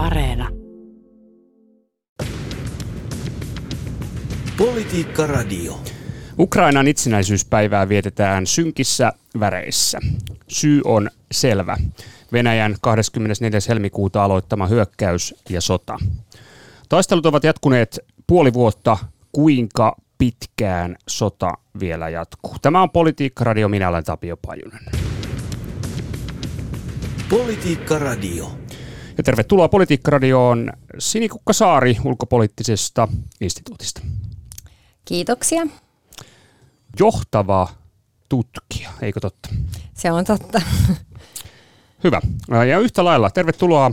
Areena. Politiikka Radio. Ukrainan itsenäisyyspäivää vietetään synkissä väreissä. Syy on selvä. Venäjän 24. helmikuuta aloittama hyökkäys ja sota. Taistelut ovat jatkuneet puoli vuotta. Kuinka pitkään sota vielä jatkuu? Tämä on Politiikka Radio. Minä olen Tapio Pajunen. Politiikka Radio. Ja tervetuloa Politiikka Radioon Sinikukka Saari Ulkopoliittisesta instituutista. Kiitoksia. Johtava tutkija, eikö totta? Se on totta. Hyvä. Ja yhtä lailla tervetuloa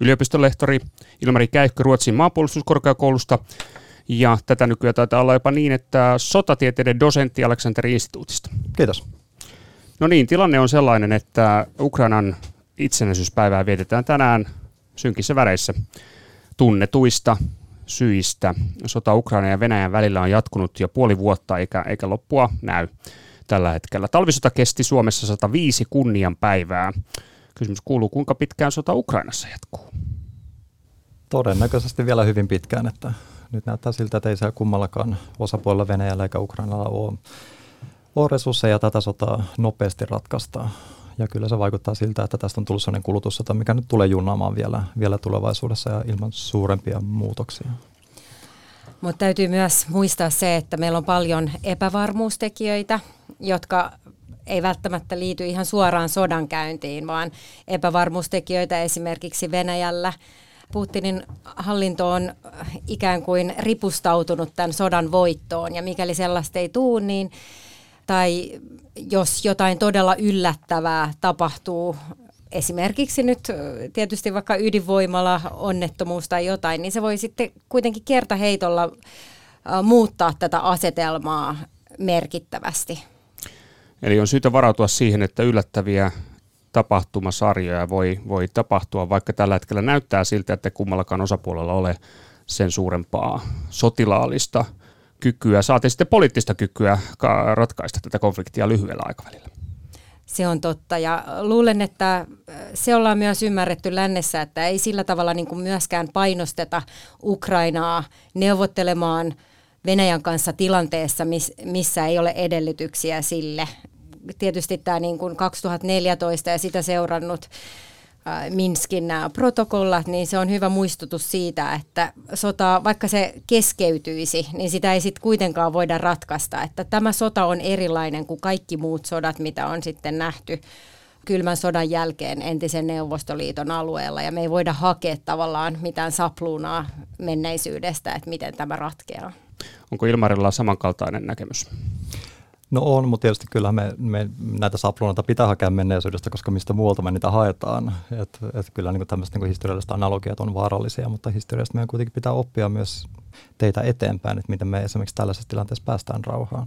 yliopistolehtori Ilmari Käihkö Ruotsin maanpuolustuskorkeakoulusta. Ja tätä nykyään taitaa olla jopa niin, että sotatieteiden dosentti Aleksanteri instituutista. Kiitos. No niin, tilanne on sellainen, että Ukrainan itsenäisyyspäivää vietetään tänään synkissä väreissä tunnetuista syistä. Sota Ukrainan ja Venäjän välillä on jatkunut jo puoli vuotta eikä loppua näy tällä hetkellä. Talvisota kesti Suomessa 105 kunnianpäivää. Kysymys kuuluu, kuinka pitkään sota Ukrainassa jatkuu? Todennäköisesti vielä hyvin pitkään. Että nyt näyttää siltä, että ei siellä kummallakaan osapuolella Venäjällä eikä Ukrainalla ole resursseja tätä sotaa nopeasti ratkaista. Ja kyllä se vaikuttaa siltä, että tästä on tullut sellainen kulutussota, mikä nyt tulee junnaamaan vielä tulevaisuudessa ja ilman suurempia muutoksia. Mutta täytyy myös muistaa se, että meillä on paljon epävarmuustekijöitä, jotka ei välttämättä liity ihan suoraan sodankäyntiin, vaan epävarmuustekijöitä esimerkiksi Venäjällä. Putinin hallinto on ikään kuin ripustautunut tämän sodan voittoon ja mikäli sellaista ei tule, niin tai jos jotain todella yllättävää tapahtuu, esimerkiksi nyt tietysti vaikka ydinvoimala, onnettomuus tai jotain, niin se voi sitten kuitenkin kertaheitolla muuttaa tätä asetelmaa merkittävästi. Eli on syytä varautua siihen, että yllättäviä tapahtumasarjoja voi tapahtua, vaikka tällä hetkellä näyttää siltä, että kummallakaan osapuolella ole sen suurempaa sotilaallista kykyä, saatiin sitten poliittista kykyä ratkaista tätä konfliktia lyhyellä aikavälillä. Se on totta ja luulen, että se ollaan myös ymmärretty lännessä, että ei sillä tavalla niin kuin myöskään painosteta Ukrainaa neuvottelemaan Venäjän kanssa tilanteessa, missä ei ole edellytyksiä sille. Tietysti tämä niin kuin 2014 ja sitä seurannut Minskin nämä protokollat, niin se on hyvä muistutus siitä, että sota, vaikka se keskeytyisi, niin sitä ei sitten kuitenkaan voida ratkaista. Että tämä sota on erilainen kuin kaikki muut sodat, mitä on sitten nähty kylmän sodan jälkeen entisen Neuvostoliiton alueella. Ja me ei voida hakea tavallaan mitään sapluunaa menneisyydestä, että miten tämä ratkeaa. Onko Ilmarilla samankaltainen näkemys? No on, mutta tietysti kyllähän me näitä sapluunoita pitää hakea menneisyydestä, koska mistä muualta me niitä haetaan. Et kyllä niin tämmöiset niin historialliset analogiat on vaarallisia, mutta historiasta meidän kuitenkin pitää oppia myös teitä eteenpäin, että miten me esimerkiksi tällaisessa tilanteessa päästään rauhaan.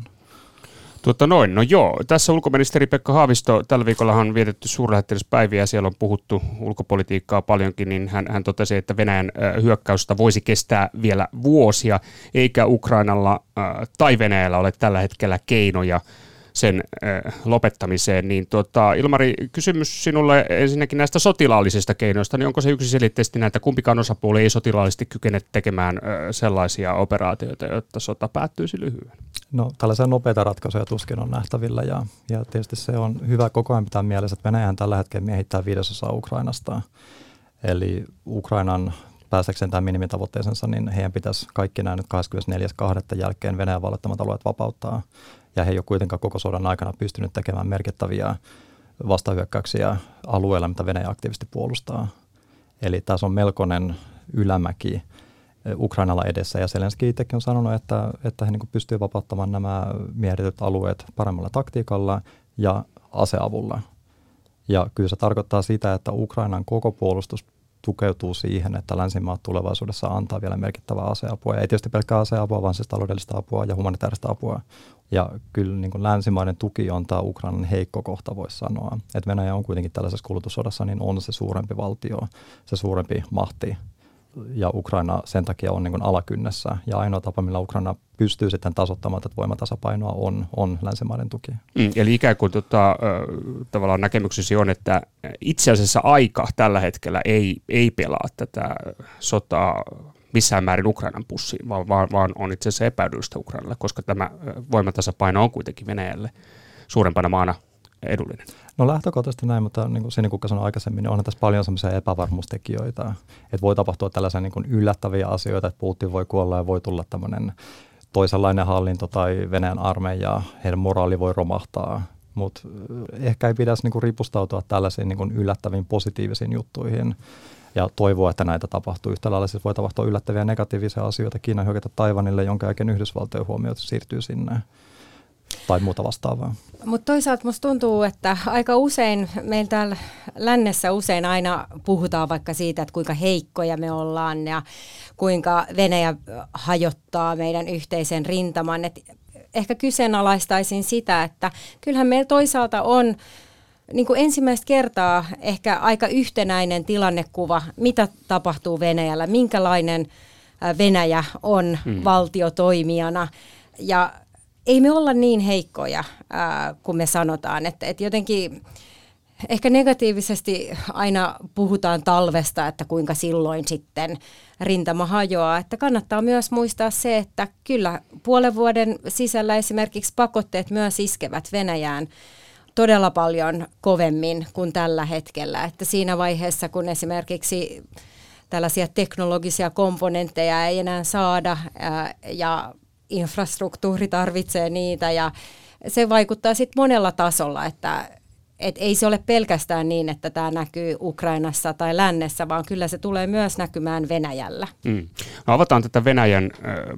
No joo. Tässä ulkoministeri Pekka Haavisto, tällä viikolla on vietetty suurlähettiläspäiviä ja siellä on puhuttu ulkopolitiikkaa paljonkin, niin hän totesi, että Venäjän hyökkäystä voisi kestää vielä vuosia, eikä Ukrainalla tai Venäjällä ole tällä hetkellä keinoja sen lopettamiseen. Niin Ilmari, kysymys sinulle ensinnäkin näistä sotilaallisista keinoista, niin onko se yksiselitteisesti näitä, kumpikaan osapuoli ei sotilaallisesti kykene tekemään sellaisia operaatioita, jotta sota päättyisi lyhyen? No tällaisia nopeita ratkaisuja tuskin on nähtävillä ja tietysti se on hyvä koko ajan pitää mielessä, että Venäjähän tällä hetkellä miehittää 5% Ukrainasta. Eli Ukrainan päästäkseen tämän minimitavoitteensa, niin heidän pitäisi kaikki nämä nyt 24.2. jälkeen Venäjän valloittamat alueet vapauttaa. Ja he ei ole kuitenkaan koko sodan aikana pystynyt tekemään merkittäviä vastahyökkäyksiä alueella, mitä Venäjä aktiivisesti puolustaa. Eli tässä on melkoinen ylämäki Ukrainalla edessä. Ja Zelenski itsekin on sanonut, että he niin kuin pystyvät vapauttamaan nämä miehitetyt alueet paremmalla taktiikalla ja aseavulla. Ja kyllä se tarkoittaa sitä, että Ukrainan koko puolustus tukeutuu siihen, että länsimaat tulevaisuudessa antaa vielä merkittävää aseapua. Ja ei tietysti pelkkää aseapua, vaan siis taloudellista apua ja humanitaarista apua. Ja kyllä niin kuin länsimaiden tuki on tämä Ukrainan heikko kohta, voisi sanoa. Että Venäjä on kuitenkin tällaisessa kulutussodassa, niin on se suurempi valtio, se suurempi mahti. ja Ukraina sen takia on niin kuin alakynnessä. Ja ainoa tapa, millä Ukraina pystyy sitten tasoittamaan tätä voimatasapainoa, on länsimaiden tuki. Eli ikään kuin tavallaan näkemyksesi on, että itse asiassa aika tällä hetkellä ei pelaa tätä sotaa missään määrin Ukrainan pussiin, vaan on itse asiassa epäilystä Ukrainalle, koska tämä voimatasapaino on kuitenkin Venäjälle suurempana maana edullinen. No lähtökohtaisesti näin, mutta niin kuin Sinikukka sanoi aikaisemmin, niin onhan tässä paljon semmoisia epävarmuustekijöitä, että voi tapahtua tällaisia niin kuin yllättäviä asioita, että Putin voi kuolla ja voi tulla tämmöinen toisenlainen hallinto tai Venäjän armeija, heidän moraali voi romahtaa, mutta ehkä ei pitäisi niin kuin ripustautua tällaisiin niin kuin yllättäviin positiivisiin juttuihin ja toivoa, että näitä tapahtuu. Yhtä lailla siis voi tapahtua yllättäviä negatiivisia asioita, Kiina hyökätä Taiwanille, jonka jälkeen Yhdysvaltojen huomiot siirtyy sinne. Tai muuta vastaavaa. Mutta toisaalta musta tuntuu, että aika usein meillä täällä lännessä aina puhutaan vaikka siitä, että kuinka heikkoja me ollaan ja kuinka Venäjä hajottaa meidän yhteisen rintaman. Et ehkä kyseenalaistaisin sitä, että kyllähän meillä toisaalta on niin kuin ensimmäistä kertaa ehkä aika yhtenäinen tilannekuva, mitä tapahtuu Venäjällä, minkälainen Venäjä on valtiotoimijana ja ei me olla niin heikkoja, kun me sanotaan, että jotenkin ehkä negatiivisesti aina puhutaan talvesta, että kuinka silloin sitten rintama hajoaa. Että kannattaa myös muistaa se, että kyllä puolen vuoden sisällä esimerkiksi pakotteet myös iskevät Venäjään todella paljon kovemmin kuin tällä hetkellä. Että siinä vaiheessa, kun esimerkiksi tällaisia teknologisia komponentteja ei enää saada ja infrastruktuuri tarvitsee niitä ja se vaikuttaa sitten monella tasolla, että ei se ole pelkästään niin, että tämä näkyy Ukrainassa tai lännessä, vaan kyllä se tulee myös näkymään Venäjällä. No, avataan tätä Venäjän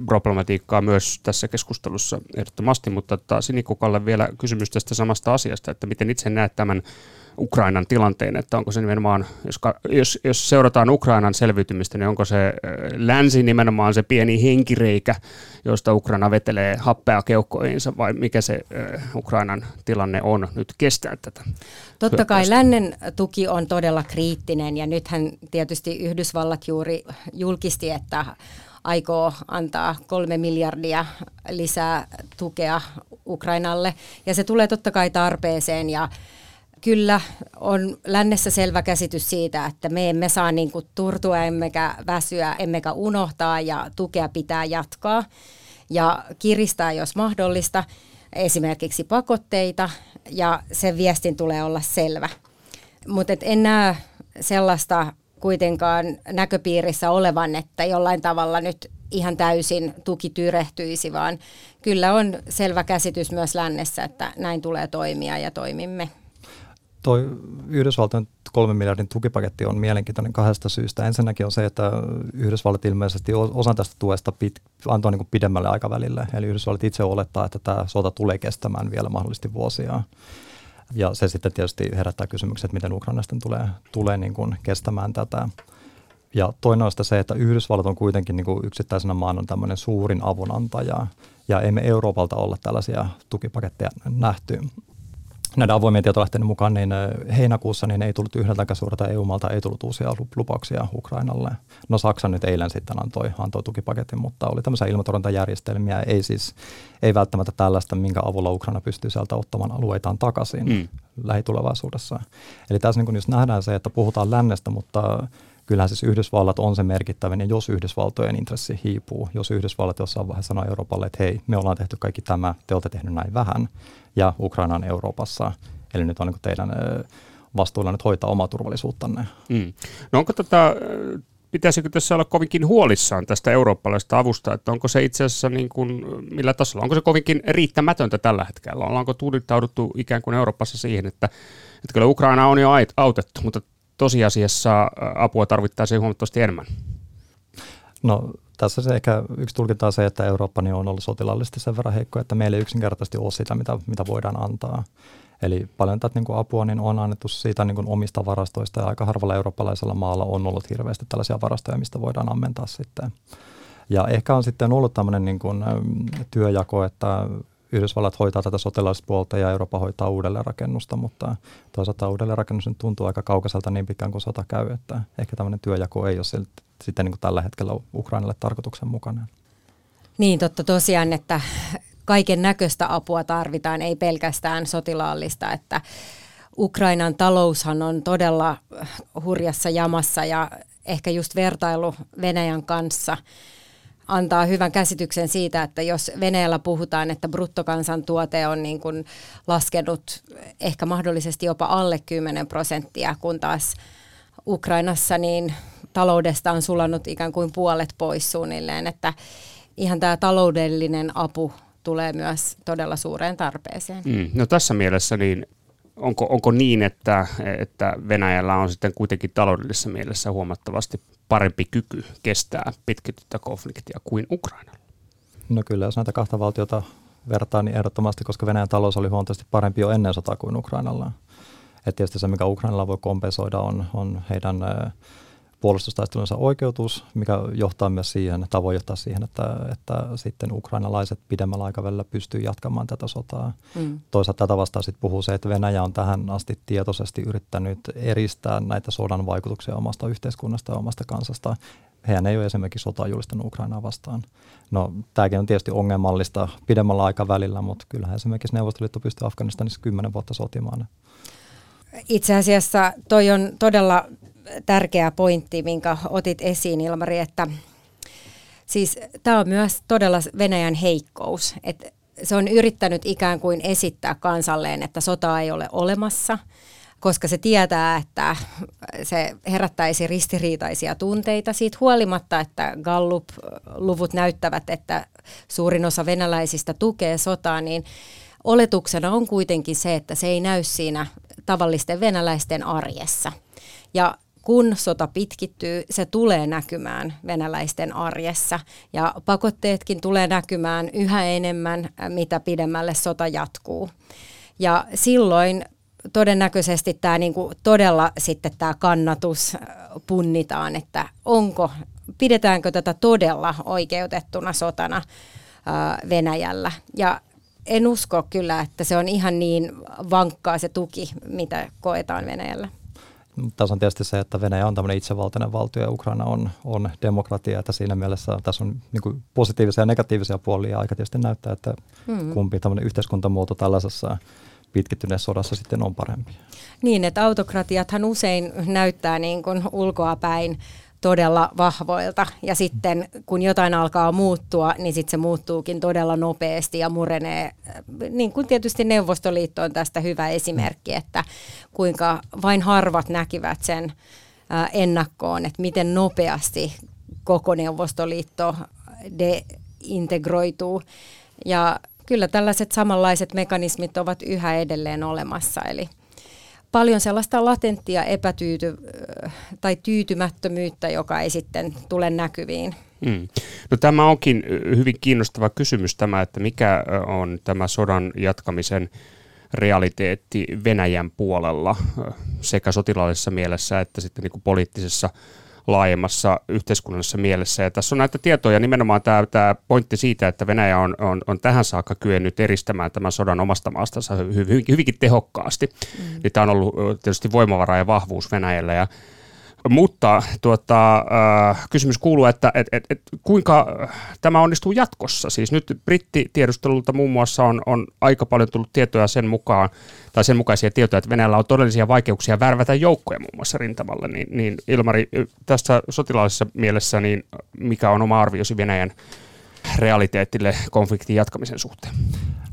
problematiikkaa myös tässä keskustelussa ehdottomasti, mutta Sinikukalle vielä kysymys tästä samasta asiasta, että miten itse näet tämän Ukrainan tilanteen, että onko se nimenomaan, jos seurataan Ukrainan selviytymistä, niin onko se länsi nimenomaan se pieni henkireikä, josta Ukraina vetelee happea keuhkoihinsa, vai mikä se Ukrainan tilanne on nyt kestää tätä? Totta kai lännen tuki on todella kriittinen, ja nythän tietysti Yhdysvallat juuri julkisti, että aikoo antaa 3 miljardia lisää tukea Ukrainalle, ja se tulee totta kai tarpeeseen, ja kyllä on lännessä selvä käsitys siitä, että me emme saa niin kuin turtua, emmekä väsyä, emmekä unohtaa ja tukea pitää jatkaa ja kiristää, jos mahdollista, esimerkiksi pakotteita ja sen viestin tulee olla selvä. Mutta en näe sellaista kuitenkaan näköpiirissä olevan, että jollain tavalla nyt ihan täysin tuki tyrehtyisi, vaan kyllä on selvä käsitys myös lännessä, että näin tulee toimia ja toimimme. Tuo Yhdysvaltojen 3 miljardin tukipaketti on mielenkiintoinen kahdesta syystä. Ensinnäkin on se, että Yhdysvallat ilmeisesti osan tästä tuesta antoi niin kuin pidemmälle aikavälille. Eli Yhdysvallat itse olettaa, että tämä sota tulee kestämään vielä mahdollisesti vuosia. Ja se sitten tietysti herättää kysymykset, miten Ukrainasta tulee niin kuin kestämään tätä. Ja toinen on se, että Yhdysvallat on kuitenkin niin kuin yksittäisenä maana tämmöinen suurin avunantaja. Ja ei me Euroopalta olla tällaisia tukipaketteja nähty. Näiden avoimien tietolähteiden mukaan niin heinäkuussa niin ei tullut yhdeltäkään suurta EU-maalta, ei tullut uusia lupauksia Ukrainalle. No Saksa nyt eilen sitten antoi tukipaketin, mutta oli tämmöisiä ilmatorjuntajärjestelmiä, ei välttämättä tällaista, minkä avulla Ukraina pystyy sieltä ottamaan alueitaan takaisin lähitulevaisuudessa. Eli tässä niin kun just nähdään se, että puhutaan lännestä, mutta kyllähän siis Yhdysvallat on se merkittävin, ja jos Yhdysvaltojen intressi hiipuu, jos Yhdysvallat jossain vaiheessa sanoo Euroopalle, että hei, me ollaan tehty kaikki tämä, te olette tehnyt näin vähän, ja Ukraina on Euroopassa, eli nyt on niin teidän vastuulla nyt hoitaa omaa turvallisuuttanne. No onko pitäisikö tässä olla kovinkin huolissaan tästä eurooppalaisesta avusta, että onko se itse asiassa niin kuin, millä tasolla, onko se kovinkin riittämätöntä tällä hetkellä, ollaanko tuudittauduttu ikään kuin Euroopassa siihen, että kyllä Ukraina on jo autettu, mutta tosiasiassa apua tarvittaisiin huomattavasti enemmän? No tässä se ehkä yksi tulkinta on se, että Eurooppa on ollut sotilaallisesti sen verran heikko, että meillä ei yksinkertaisesti ole sitä, mitä voidaan antaa. Eli paljon tätä niin kuin apua niin on annettu siitä niin kuin omista varastoista, ja aika harvalla eurooppalaisella maalla on ollut hirveästi tällaisia varastoja, mistä voidaan ammentaa sitten. Ja ehkä on sitten ollut tämmöinen niin kuin työjako, että Yhdysvallat hoitaa tätä sotilaspuolta ja Eurooppa hoitaa uudelleenrakennusta, mutta toisaalta uudelleenrakennus tuntuu aika kaukaiselta niin pitkään kuin sota käy, että ehkä tämmöinen työjako ei ole sitä niin kuin tällä hetkellä Ukrainalle tarkoituksenmukainen. Niin, totta tosiaan, että kaiken näköistä apua tarvitaan, ei pelkästään sotilaallista, että Ukrainan taloushan on todella hurjassa jamassa ja ehkä just vertailu Venäjän kanssa antaa hyvän käsityksen siitä, että jos Venäjällä puhutaan, että bruttokansantuote on niin kuin laskenut ehkä mahdollisesti jopa alle 10%, kun taas Ukrainassa niin taloudesta on sulanut ikään kuin puolet pois suunnilleen, että ihan tämä taloudellinen apu tulee myös todella suureen tarpeeseen. No tässä mielessä niin onko niin, että Venäjällä on sitten kuitenkin taloudellisessa mielessä huomattavasti parempi kyky kestää pitkityttä konfliktia kuin Ukrainalla? No kyllä, jos näitä kahta valtiota vertaa, niin ehdottomasti, koska Venäjän talous oli huomattavasti parempi jo ennen sotaa kuin Ukrainalla. Et tietysti se, mikä Ukrainalla voi kompensoida, on heidän puolustustaistelunsa oikeutus, mikä johtaa myös siihen, tai voi johtaa siihen, että sitten ukrainalaiset pidemmällä aikavälillä pystyy jatkamaan tätä sotaa. Toisaalta tätä vastaan sitten puhuu se, että Venäjä on tähän asti tietoisesti yrittänyt eristää näitä sodan vaikutuksia omasta yhteiskunnasta ja omasta kansasta. Hehän ei ole esimerkiksi sotaa julistanut Ukrainaa vastaan. No, tämäkin on tietysti ongelmallista pidemmällä aikavälillä, mutta kyllähän esimerkiksi Neuvostoliitto pystyy Afganistanissa 10 vuotta sotimaan. Itse asiassa toi on todella tärkeä pointti, minkä otit esiin, Ilmari, että siis tämä on myös todella Venäjän heikkous. Että se on yrittänyt ikään kuin esittää kansalleen, että sotaa ei ole olemassa, koska se tietää, että se herättäisi ristiriitaisia tunteita. Siitä huolimatta, että Gallup-luvut näyttävät, että suurin osa venäläisistä tukee sotaa, niin oletuksena on kuitenkin se, että se ei näy siinä tavallisten venäläisten arjessa. Ja kun sota pitkittyy, se tulee näkymään venäläisten arjessa ja pakotteetkin tulee näkymään yhä enemmän, mitä pidemmälle sota jatkuu. Ja silloin todennäköisesti tämä niinku todella sitten tämä kannatus punnitaan, että pidetäänkö tätä todella oikeutettuna sotana Venäjällä. Ja en usko kyllä, että se on ihan niin vankkaa se tuki, mitä koetaan Venäjällä. Tässä on tietysti se, että Venäjä on tämmöinen itsevaltainen valtio ja Ukraina on demokratia, että siinä mielessä tässä on niin kuin positiivisia ja negatiivisia puolia ja aika tietysti näyttää, että kumpi tämmöinen yhteiskuntamuoto tällaisessa pitkittyneessä sodassa sitten on parempi. Niin, että autokratiathan usein näyttää niin kuin ulkoapäin todella vahvoilta ja sitten kun jotain alkaa muuttua, niin sitten se muuttuukin todella nopeasti ja murenee. Niin kuin tietysti Neuvostoliitto on tästä hyvä esimerkki, että kuinka vain harvat näkivät sen ennakkoon, että miten nopeasti koko Neuvostoliitto deintegroituu. Ja kyllä tällaiset samanlaiset mekanismit ovat yhä edelleen olemassa, eli paljon sellaista latenttia tyytymättömyyttä, joka ei sitten tule näkyviin. No, tämä onkin hyvin kiinnostava kysymys tämä, että mikä on tämä sodan jatkamisen realiteetti Venäjän puolella sekä sotilaallisessa mielessä että sitten niin kuin poliittisessa laajemmassa yhteiskunnallisessa mielessä. Ja tässä on näitä tietoja, nimenomaan tämä pointti siitä, että Venäjä on tähän saakka kyennyt eristämään tämän sodan omasta maastansa hyvinkin tehokkaasti. Niin tämä on ollut tietysti voimavara ja vahvuus Venäjällä. Kysymys kuuluu, että kuinka tämä onnistuu jatkossa? Siis nyt brittitiedustelulta muun muassa on aika paljon tullut tietoja sen mukaisia tietoja, että Venäjällä on todellisia vaikeuksia värvätä joukkoja muun muassa rintamalla. Niin Ilmari, tässä sotilaallisessa mielessä, niin mikä on oma arviosi Venäjän realiteetille konfliktin jatkamisen suhteen?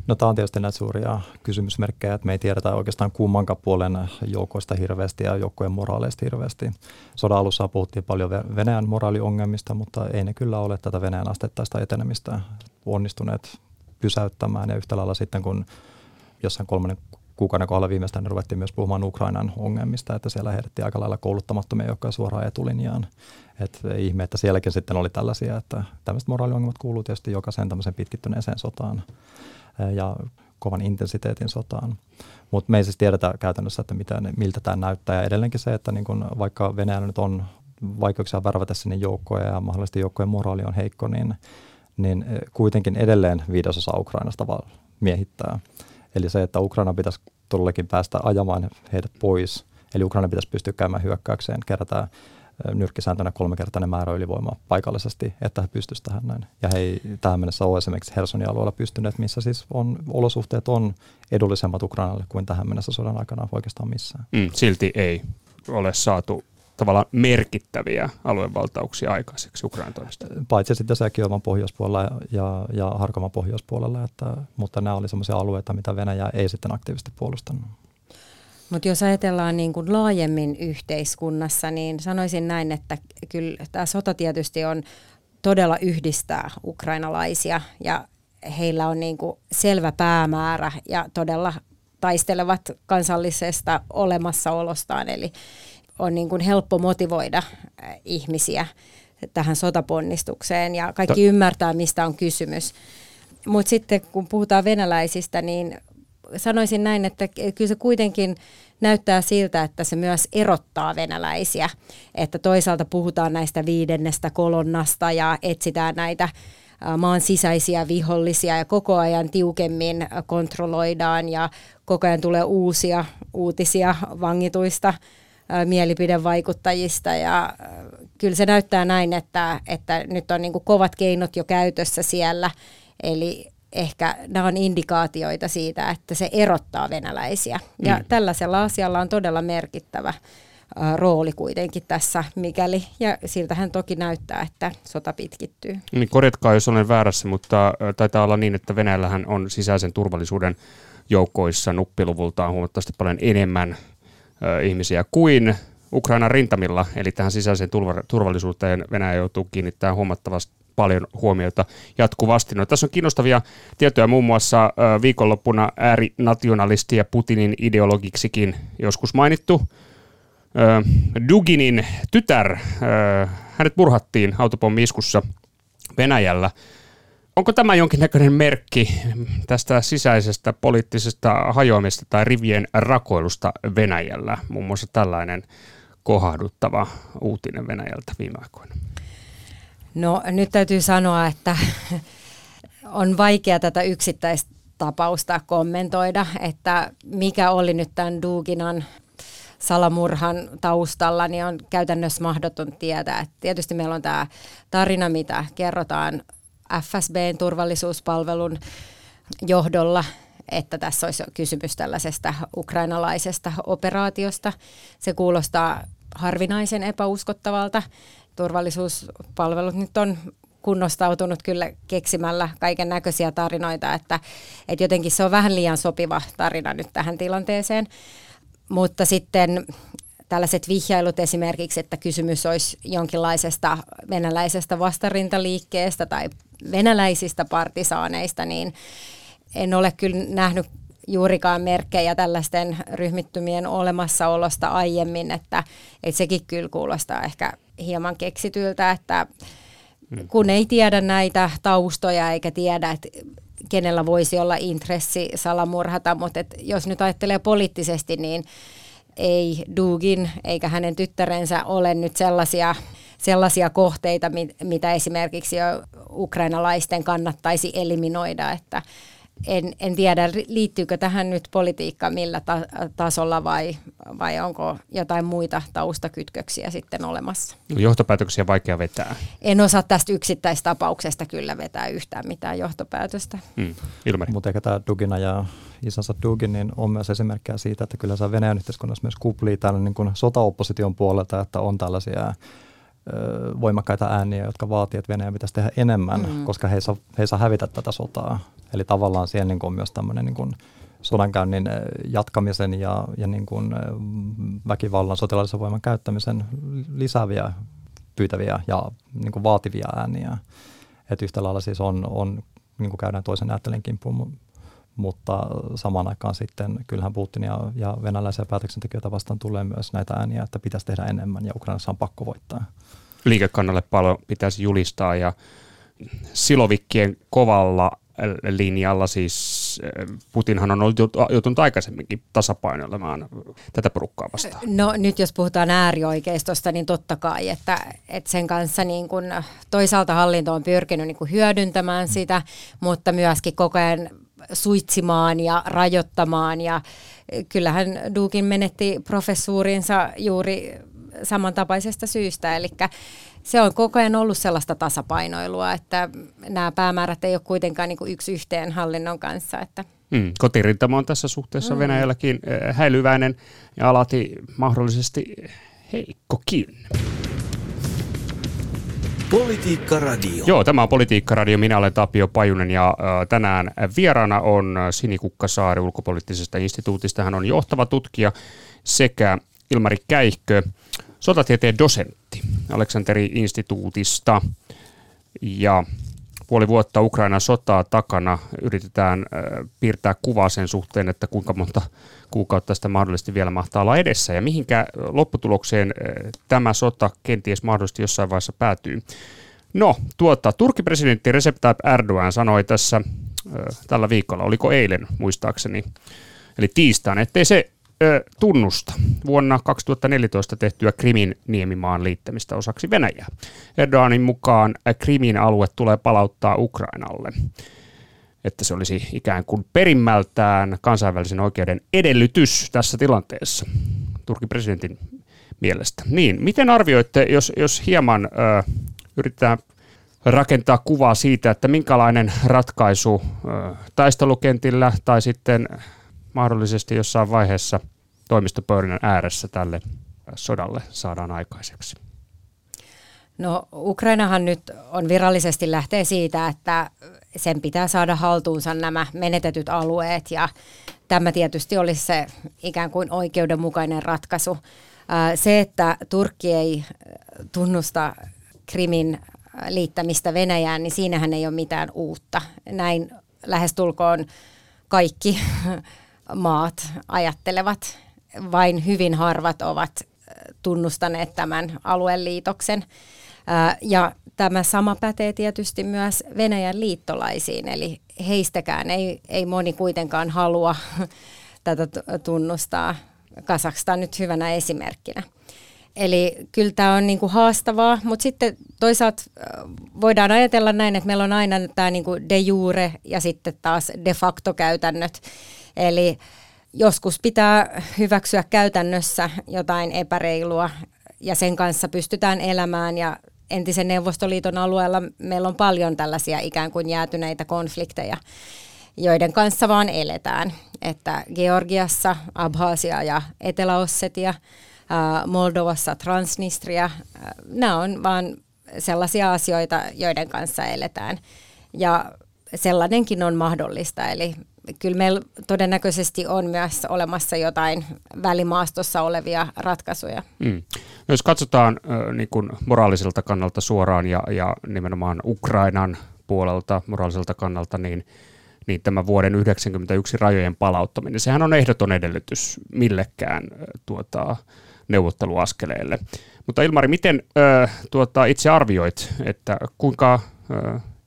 No, tämä on tietysti näitä suuria kysymysmerkkejä, että me ei tiedetä oikeastaan kummankaan puolen joukoista hirveästi ja joukkojen moraaleista hirveästi. Sodan alussa puhuttiin paljon Venäjän moraaliongelmista, mutta ei ne kyllä ole tätä Venäjän asteittaista etenemistä onnistuneet pysäyttämään. Ja yhtä lailla sitten, kun jossain 3 kuukauden kohdalla viimeistään ruvettiin myös puhumaan Ukrainan ongelmista, että siellä heidettiin aika lailla kouluttamattomia joukkoja suoraan etulinjaan. Ihme, että sielläkin sitten oli tällaisia, että tämmöiset moraaliongelmat kuuluu tietysti jokaisen tämmöisen pitkittyneeseen sotaan ja kovan intensiteetin sotaan. Mutta me ei siis tiedetä käytännössä, että miltä tämä näyttää. Ja edelleenkin se, että niin kun vaikka Venäjällä nyt on vaikeuksia värvätä sinne joukkoja ja mahdollisesti joukkojen moraali on heikko, niin kuitenkin edelleen 1/5 Ukrainasta vaan miehittää. Eli se, että Ukraina pitäisi todellakin päästä ajamaan heidät pois. Eli Ukraina pitäisi pystyä käymään hyökkäykseen, kerätään nyrkkisääntönä 3-kertainen määrä ylivoimaa paikallisesti, että he pystyisivät tähän näin. Ja he ei tähän mennessä ole esimerkiksi Hersonin alueella pystyneet, missä siis on, olosuhteet on edullisemmat Ukrainalle kuin tähän mennessä sodan aikana oikeastaan missään. Silti ei ole saatu tavallaan merkittäviä aluevaltauksia aikaiseksi Ukrainan toimesta. Paitsi sitten Säkiövan pohjoispuolella ja Harkoman pohjoispuolella, mutta nämä oli sellaisia alueita, mitä Venäjä ei sitten aktiivisesti puolustanut. Mutta jos ajatellaan niin kuin laajemmin yhteiskunnassa, niin sanoisin näin, että kyllä tämä sota tietysti on todella yhdistää ukrainalaisia ja heillä on niin kuin selvä päämäärä ja todella taistelevat kansallisesta olemassaolostaan, eli on niin kuin helppo motivoida ihmisiä tähän sotaponnistukseen ja kaikki ymmärtää, mistä on kysymys. Mutta sitten kun puhutaan venäläisistä, niin sanoisin näin, että kyllä se kuitenkin näyttää siltä, että se myös erottaa venäläisiä, että toisaalta puhutaan näistä 5. kolonnasta ja etsitään näitä maan sisäisiä vihollisia ja koko ajan tiukemmin kontrolloidaan ja koko ajan tulee uusia uutisia vangituista mielipidevaikuttajista ja kyllä se näyttää näin, että nyt on niin kuin kovat keinot jo käytössä siellä, eli ehkä nämä on indikaatioita siitä, että se erottaa venäläisiä. Ja tällaisella asialla on todella merkittävä rooli kuitenkin tässä, mikäli. Ja siltähän toki näyttää, että sota pitkittyy. Niin, korjatkaa, jos olen väärässä, mutta taitaa olla niin, että Venäjällähän on sisäisen turvallisuuden joukoissa nuppiluvultaan huomattavasti paljon enemmän ihmisiä kuin Ukrainan rintamilla. Eli tähän sisäiseen turvallisuuteen Venäjä joutuu kiinnittämään huomattavasti paljon huomiota jatkuvasti. No, tässä on kiinnostavia tietoja muun muassa viikonloppuna äärinationalisti ja Putinin ideologiksikin joskus mainittu Duginin tytär. Hänet murhattiin autopommi-iskussa Venäjällä. Onko tämä jonkinnäköinen merkki tästä sisäisestä poliittisesta hajoamista tai rivien rakoilusta Venäjällä? Muun muassa tällainen kohahduttava uutinen Venäjältä viime aikoina. No nyt täytyy sanoa, että on vaikea tätä yksittäistapausta kommentoida, että mikä oli nyt tämän Duginan salamurhan taustalla, niin on käytännössä mahdoton tietää. Tietysti meillä on tämä tarina, mitä kerrotaan FSB:n turvallisuuspalvelun johdolla, että tässä olisi kysymys tällaisesta ukrainalaisesta operaatiosta. Se kuulostaa harvinaisen epäuskottavalta. Turvallisuuspalvelut nyt on kunnostautunut kyllä keksimällä kaiken näköisiä tarinoita, että jotenkin se on vähän liian sopiva tarina nyt tähän tilanteeseen. Mutta sitten tällaiset vihjailut esimerkiksi, että kysymys olisi jonkinlaisesta venäläisestä vastarintaliikkeestä tai venäläisistä partisaaneista, niin en ole kyllä nähnyt juurikaan merkkejä tällaisten ryhmittymien olemassaolosta aiemmin, että sekin kyllä kuulostaa ehkä hieman keksityltä, että kun ei tiedä näitä taustoja eikä tiedä, että kenellä voisi olla intressi salamurhata, mutta jos nyt ajattelee poliittisesti, niin ei Dugin eikä hänen tyttärensä ole nyt sellaisia kohteita, mitä esimerkiksi jo ukrainalaisten kannattaisi eliminoida, että en tiedä, liittyykö tähän nyt politiikka millä tasolla vai onko jotain muita taustakytköksiä sitten olemassa. Johtopäätöksiä vaikea vetää. En osaa tästä yksittäistapauksesta kyllä vetää yhtään mitään johtopäätöstä. Ilmari. Mutta eikä tämä Dugina ja isänsä Dugin niin on myös esimerkkejä siitä, että kyllä se Venäjän yhteiskunnassa myös kuplii täällä niin kuin sotaopposition puolelta, että on tällaisia voimakkaita ääniä, jotka vaatii, että Venäjä pitäisi tehdä enemmän, koska he ei saa hävitä tätä sotaa. Eli tavallaan siihen niin on myös tämmöinen niin sodankäynnin jatkamisen ja niin väkivallan, sotilaallisen voiman käyttämisen lisääviä, pyytäviä ja niin vaativia ääniä. Et yhtä lailla siis on niin käydään toisen ajattelen kimppuun, mutta samaan aikaan sitten kyllähän Putin ja venäläisiä päätöksentekijöitä vastaan tulee myös näitä ääniä, että pitäisi tehdä enemmän ja Ukrainassa on pakko voittaa. Liikekannalle paljon pitäisi julistaa ja silovikkien kovalla linjalla siis Putinhan on ollut joutunut aikaisemminkin tasapainoilemaan tätä porukkaa vastaan. No nyt jos puhutaan äärioikeistosta, niin totta kai, että sen kanssa niin kun toisaalta hallinto on pyrkinyt niin kun hyödyntämään sitä, mutta myöskin koko ajan suitsimaan ja rajoittamaan. Ja kyllähän Dugin menetti professuurinsa juuri samantapaisesta syystä, eli se on koko ajan ollut sellaista tasapainoilua, että nämä päämäärät ei ole kuitenkaan niin kuin yksi yhteen hallinnon kanssa. Että. Kotirintama on tässä suhteessa Venäjälläkin häilyväinen ja alati mahdollisesti heikkokin. Politiikka Radio. Joo, tämä on Politiikka Radio. Minä olen Tapio Pajunen ja tänään vieraana on Sinikukka Saari Ulkopoliittisesta instituutista. Hän on johtava tutkija sekä Ilmari Käihkö, sotatieteen dosentti Aleksanteri instituutista. Ja puoli vuotta Ukrainan sotaa takana yritetään piirtää kuvaa sen suhteen, että kuinka monta kuukautta sitä mahdollisesti vielä mahtaa olla edessä ja mihinkä lopputulokseen tämä sota kenties mahdollisesti jossain vaiheessa päätyy. No, Turkin presidentti Recep Tayyip Erdoğan sanoi tässä tällä viikolla, oliko eilen muistaakseni, eli tiistaina, ettei se tunnusta vuonna 2014 tehtyä Krimin niemimaan liittämistä osaksi Venäjää. Erdoğanin mukaan Krimin alue tulee palauttaa Ukrainalle, että se olisi ikään kuin perimmältään kansainvälisen oikeuden edellytys tässä tilanteessa, Turkin presidentin mielestä. Niin, miten arvioitte, jos hieman yritetään rakentaa kuvaa siitä, että minkälainen ratkaisu taistelukentillä tai sitten mahdollisesti jossain vaiheessa toimistopöydän ääressä tälle sodalle saadaan aikaiseksi? No, Ukrainahan nyt on virallisesti lähtee siitä, että sen pitää saada haltuunsa nämä menetetyt alueet, ja tämä tietysti olisi se ikään kuin oikeudenmukainen ratkaisu. Se, että Turkki ei tunnusta Krimin liittämistä Venäjään, niin siinähän ei ole mitään uutta. Näin lähestulkoon kaikki maat ajattelevat, vain hyvin harvat ovat tunnustaneet tämän alueliitoksen. Ja tämä sama pätee tietysti myös Venäjän liittolaisiin, eli heistäkään ei moni kuitenkaan halua tätä tunnustaa. Kazakstan nyt hyvänä esimerkkinä. Eli kyllä tämä on niinku haastavaa, mutta sitten toisaalta voidaan ajatella näin, että meillä on aina tämä niinku de jure ja sitten taas de facto käytännöt. Eli joskus pitää hyväksyä käytännössä jotain epäreilua ja sen kanssa pystytään elämään. Ja entisen Neuvostoliiton alueella meillä on paljon tällaisia ikään kuin jäätyneitä konflikteja, joiden kanssa vaan eletään. Että Georgiassa, Abhaasia ja Etelä-Ossetia, Moldovassa, Transnistria, nämä on vaan sellaisia asioita, joiden kanssa eletään. Ja sellainenkin on mahdollista, eli kyllä meillä todennäköisesti on myös olemassa jotain välimaastossa olevia ratkaisuja. Jos katsotaan niin kuin moraaliselta kannalta suoraan ja nimenomaan Ukrainan puolelta moraaliselta kannalta, niin tämä vuoden 1991 rajojen palauttaminen, sehän on ehdoton edellytys millekään neuvotteluaskeleelle. Mutta Ilmari, miten itse arvioit, että kuinka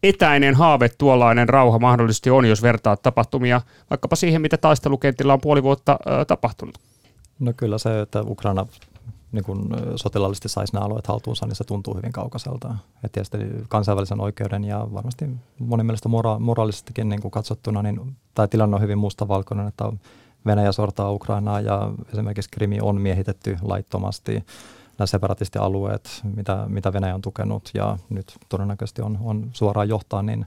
etäinen haave tuollainen rauha mahdollisesti on, jos vertaa tapahtumia vaikkapa siihen, mitä taistelukentillä on puoli vuotta tapahtunut? No kyllä se, että Ukraina niin kun sotilaallisesti saisi nämä alueet haltuunsa, niin se tuntuu hyvin kaukaiselta. Et tietysti kansainvälisen oikeuden ja varmasti monen mielestä moraalisestikin niin kun katsottuna, niin tämä tilanne on hyvin mustavalkoinen, että Venäjä sortaa Ukrainaa ja esimerkiksi Krimi on miehitetty laittomasti. Nämä separatistialueet, mitä Venäjä on tukenut ja nyt todennäköisesti on suoraan johtaa, niin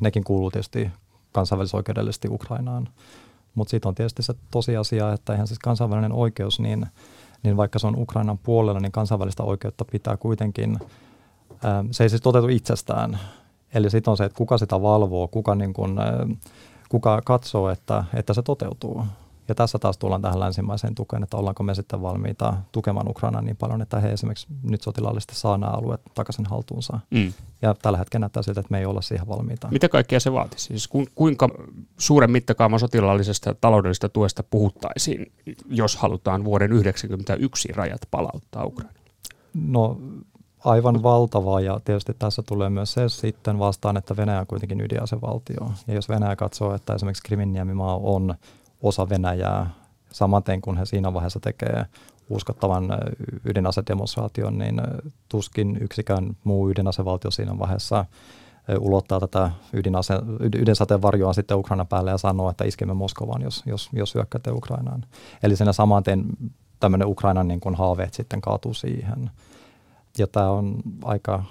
nekin kuuluu tietysti kansainvälisoikeudellisesti Ukrainaan. Mutta siitä on tietysti se tosiasia, että eihän siis kansainvälinen oikeus, niin vaikka se on Ukrainan puolella, niin kansainvälistä oikeutta pitää kuitenkin, se ei siis toteutu itsestään. Eli sitten on se, että kuka sitä valvoo, kuka katsoo, että se toteutuu. Ja tässä taas tullaan tähän länsimaiseen tukeen, että ollaanko me sitten valmiita tukemaan Ukrainaa niin paljon, että he esimerkiksi nyt sotilaallisesti saa nämä alueet takaisin haltuunsa. Ja tällä hetkellä näyttää siltä, että me ei olla siihen valmiita. Mitä kaikkea se vaatisi? Siis kuinka suuren mittakaavan sotilaallisesta ja taloudellisesta tuesta puhuttaisiin, jos halutaan vuoden 1991 rajat palauttaa Ukrainaan? No aivan valtavaa, ja tietysti tässä tulee myös se sitten vastaan, että Venäjä on kuitenkin ydinasevaltio. Ja jos Venäjä katsoo, että esimerkiksi Kriminniemimaa on osa Venäjää, samaten kun he siinä vaiheessa tekee uskottavan ydinasedemonstraation, niin tuskin yksikään muu ydinasevaltio siinä vaiheessa ulottaa tätä ydinaseenvarjoa sitten Ukraina päälle ja sanoo, että iskemme Moskovaan, jos hyökkäätte Ukrainaan. Eli siinä samaten tämmöinen Ukrainan niin kuin haaveet sitten kaatuu siihen. Ja tämä on aika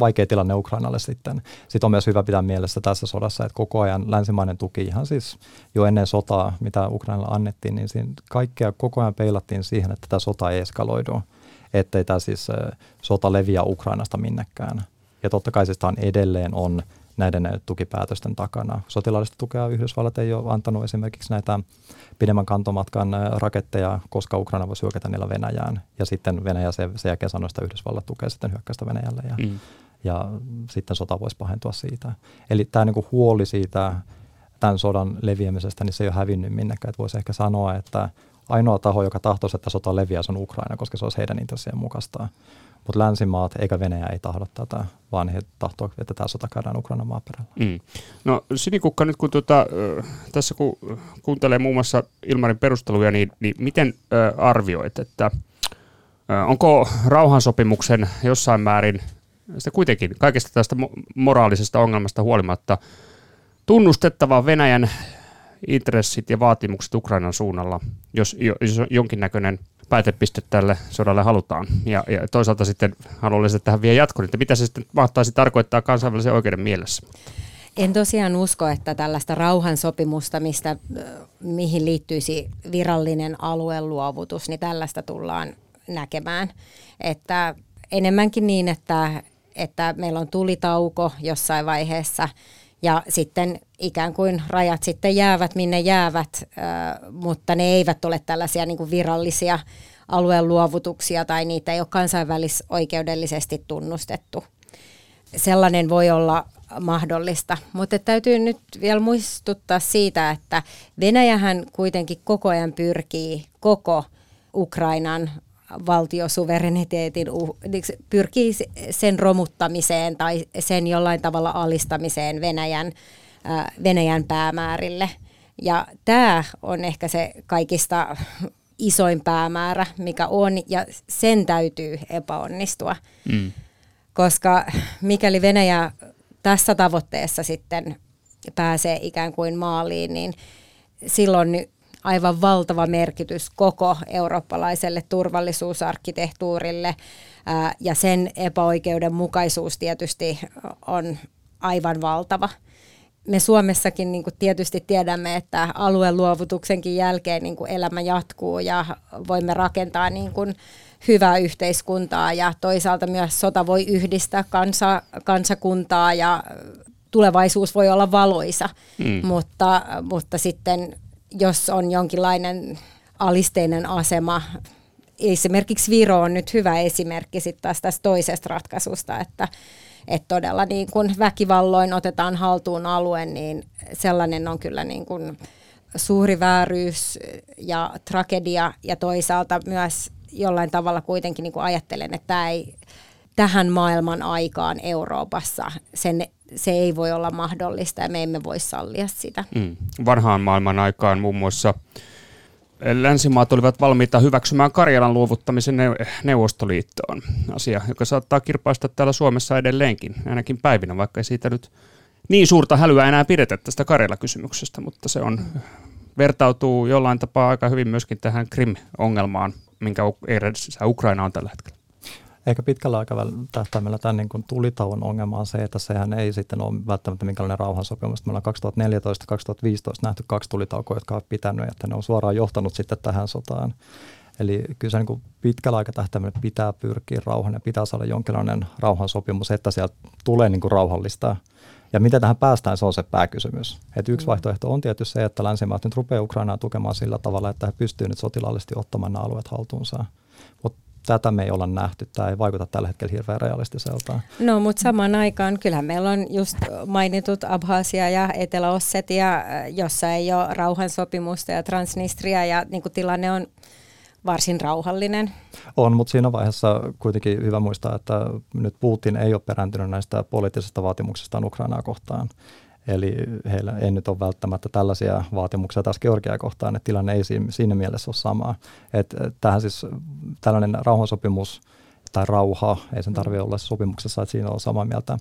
vaikea tilanne Ukrainalle sitten. Sitten on myös hyvä pitää mielessä tässä sodassa, että koko ajan länsimainen tuki, ihan siis jo ennen sotaa, mitä Ukrainalla annettiin, niin siinä kaikkea koko ajan peilattiin siihen, että tämä sota ei eskaloidu, ettei tämä siis sota leviä Ukrainasta minnekään. Ja totta kai siis tämä edelleen on näiden tukipäätösten takana. Sotilaallista tukea Yhdysvallat ei ole antanut esimerkiksi näitä pidemmän kantomatkan raketteja, koska Ukraina voi syökätä niillä Venäjään. Ja sitten Venäjä sen jälkeen sanoi, että Yhdysvallat tukee sitten hyökkäystä Venäjälle ja sitten sota voisi pahentua siitä. Eli tämä niinku huoli siitä tämän sodan leviämisestä, niin se ei ole hävinnyt minnekään. Että voisi ehkä sanoa, että ainoa taho, joka tahtoisi, että sota leviäisi, on Ukraina, koska se olisi heidän intressien mukaista. Mutta länsimaat eikä Venäjä ei tahdo tätä, vaan he tahtovat, että tämä sota käydään Ukrainan maaperällä. No Sinikukka, nyt kun tässä kun kuuntelee muun muassa Ilmarin perusteluja, niin miten arvioit, että onko rauhansopimuksen jossain määrin, sitä kuitenkin kaikesta tästä moraalisesta ongelmasta huolimatta, tunnustettava Venäjän intressit ja vaatimukset Ukrainan suunnalla, jos jonkinnäköinen päätepiste tälle sodalle halutaan. Ja toisaalta sitten haluaisin tähän vielä jatkoon, että mitä se sitten mahtaisi tarkoittaa kansainvälisen oikeuden mielessä? En tosiaan usko, että tällaista rauhansopimusta, mihin liittyisi virallinen alueluovutus, niin tällaista tullaan näkemään. Että enemmänkin niin, että meillä on tulitauko jossain vaiheessa, ja sitten ikään kuin rajat sitten jäävät, minne jäävät, mutta ne eivät ole tällaisia niin kuin virallisia alueen luovutuksia tai niitä ei ole kansainvälisoikeudellisesti tunnustettu. Sellainen voi olla mahdollista, mutta täytyy nyt vielä muistuttaa siitä, että Venäjähän kuitenkin koko ajan pyrkii koko Ukrainan valtiosuvereniteetin, pyrkii sen romuttamiseen tai sen jollain tavalla alistamiseen Venäjän päämäärille. Ja tämä on ehkä se kaikista isoin päämäärä, mikä on, ja sen täytyy epäonnistua. Koska mikäli Venäjä tässä tavoitteessa sitten pääsee ikään kuin maaliin, niin silloin aivan valtava merkitys koko eurooppalaiselle turvallisuusarkkitehtuurille, ja sen epäoikeudenmukaisuus tietysti on aivan valtava. Me Suomessakin niin kuin tietysti tiedämme, että alueen luovutuksenkin jälkeen niin kuin elämä jatkuu ja voimme rakentaa niin kuin hyvää yhteiskuntaa, ja toisaalta myös sota voi yhdistää kansakuntaa ja tulevaisuus voi olla valoisa, mutta sitten jos on jonkinlainen alisteinen asema, esimerkiksi Viro on nyt hyvä esimerkki sitten taas tästä toisesta ratkaisusta, että todella niin kun väkivalloin otetaan haltuun alue, niin sellainen on kyllä niin kun suuri vääryys ja tragedia, ja toisaalta myös jollain tavalla kuitenkin niin kun ajattelen, että tämä ei tähän maailman aikaan Euroopassa se ei voi olla mahdollista ja me emme voi sallia sitä. Vanhaan maailman aikaan muun muassa länsimaat olivat valmiita hyväksymään Karjalan luovuttamisen Neuvostoliittoon. Asia, joka saattaa kirpaista täällä Suomessa edelleenkin, ainakin päivinä, vaikka ei siitä nyt niin suurta hälyä enää pidetä tästä Karjala-kysymyksestä, mutta se on, vertautuu jollain tapaa aika hyvin myöskin tähän Krim-ongelmaan, minkä Ukraina on tällä hetkellä. Ehkä pitkällä aikavälillä tähtäimellä tämän niin kuin tulitauon ongelma on se, että sehän ei sitten ole välttämättä minkälainen rauhansopimus. Meillä on 2014-2015 nähty 2 tulitaukoa, jotka ovat pitänyt, että ne on suoraan johtanut sitten tähän sotaan. Eli kyllä se niin kuin pitkällä aikavälillä pitää pyrkiä rauhan ja pitää saada jonkinlainen rauhansopimus, että sieltä tulee niin kuin rauhallista. Ja miten tähän päästään, se on se pääkysymys. Et yksi vaihtoehto on tietysti se, että länsimaat nyt rupeaa Ukrainaa tukemaan sillä tavalla, että he pystyvät nyt sotilaallisesti ottamaan nämä alueet haltuunsa. Tätä me ei olla nähty. Tämä ei vaikuta tällä hetkellä hirveän realistiselta. No, mutta samaan aikaan kyllähän meillä on just mainitut Abhaasia ja Etelä-Ossetia, jossa ei ole rauhansopimusta, ja Transnistria, ja niin kuin tilanne on varsin rauhallinen. On, mutta siinä vaiheessa kuitenkin hyvä muistaa, että nyt Putin ei ole perääntynyt näistä poliittisista vaatimuksistaan Ukrainaa kohtaan. Eli heillä ei nyt ole välttämättä tällaisia vaatimuksia taas Georgiaa kohtaan, että tilanne ei siinä mielessä ole samaa. Tämähän siis tällainen rauhansopimus tai rauha, ei sen tarvitse olla sopimuksessa, että siinä on samaa mieltä.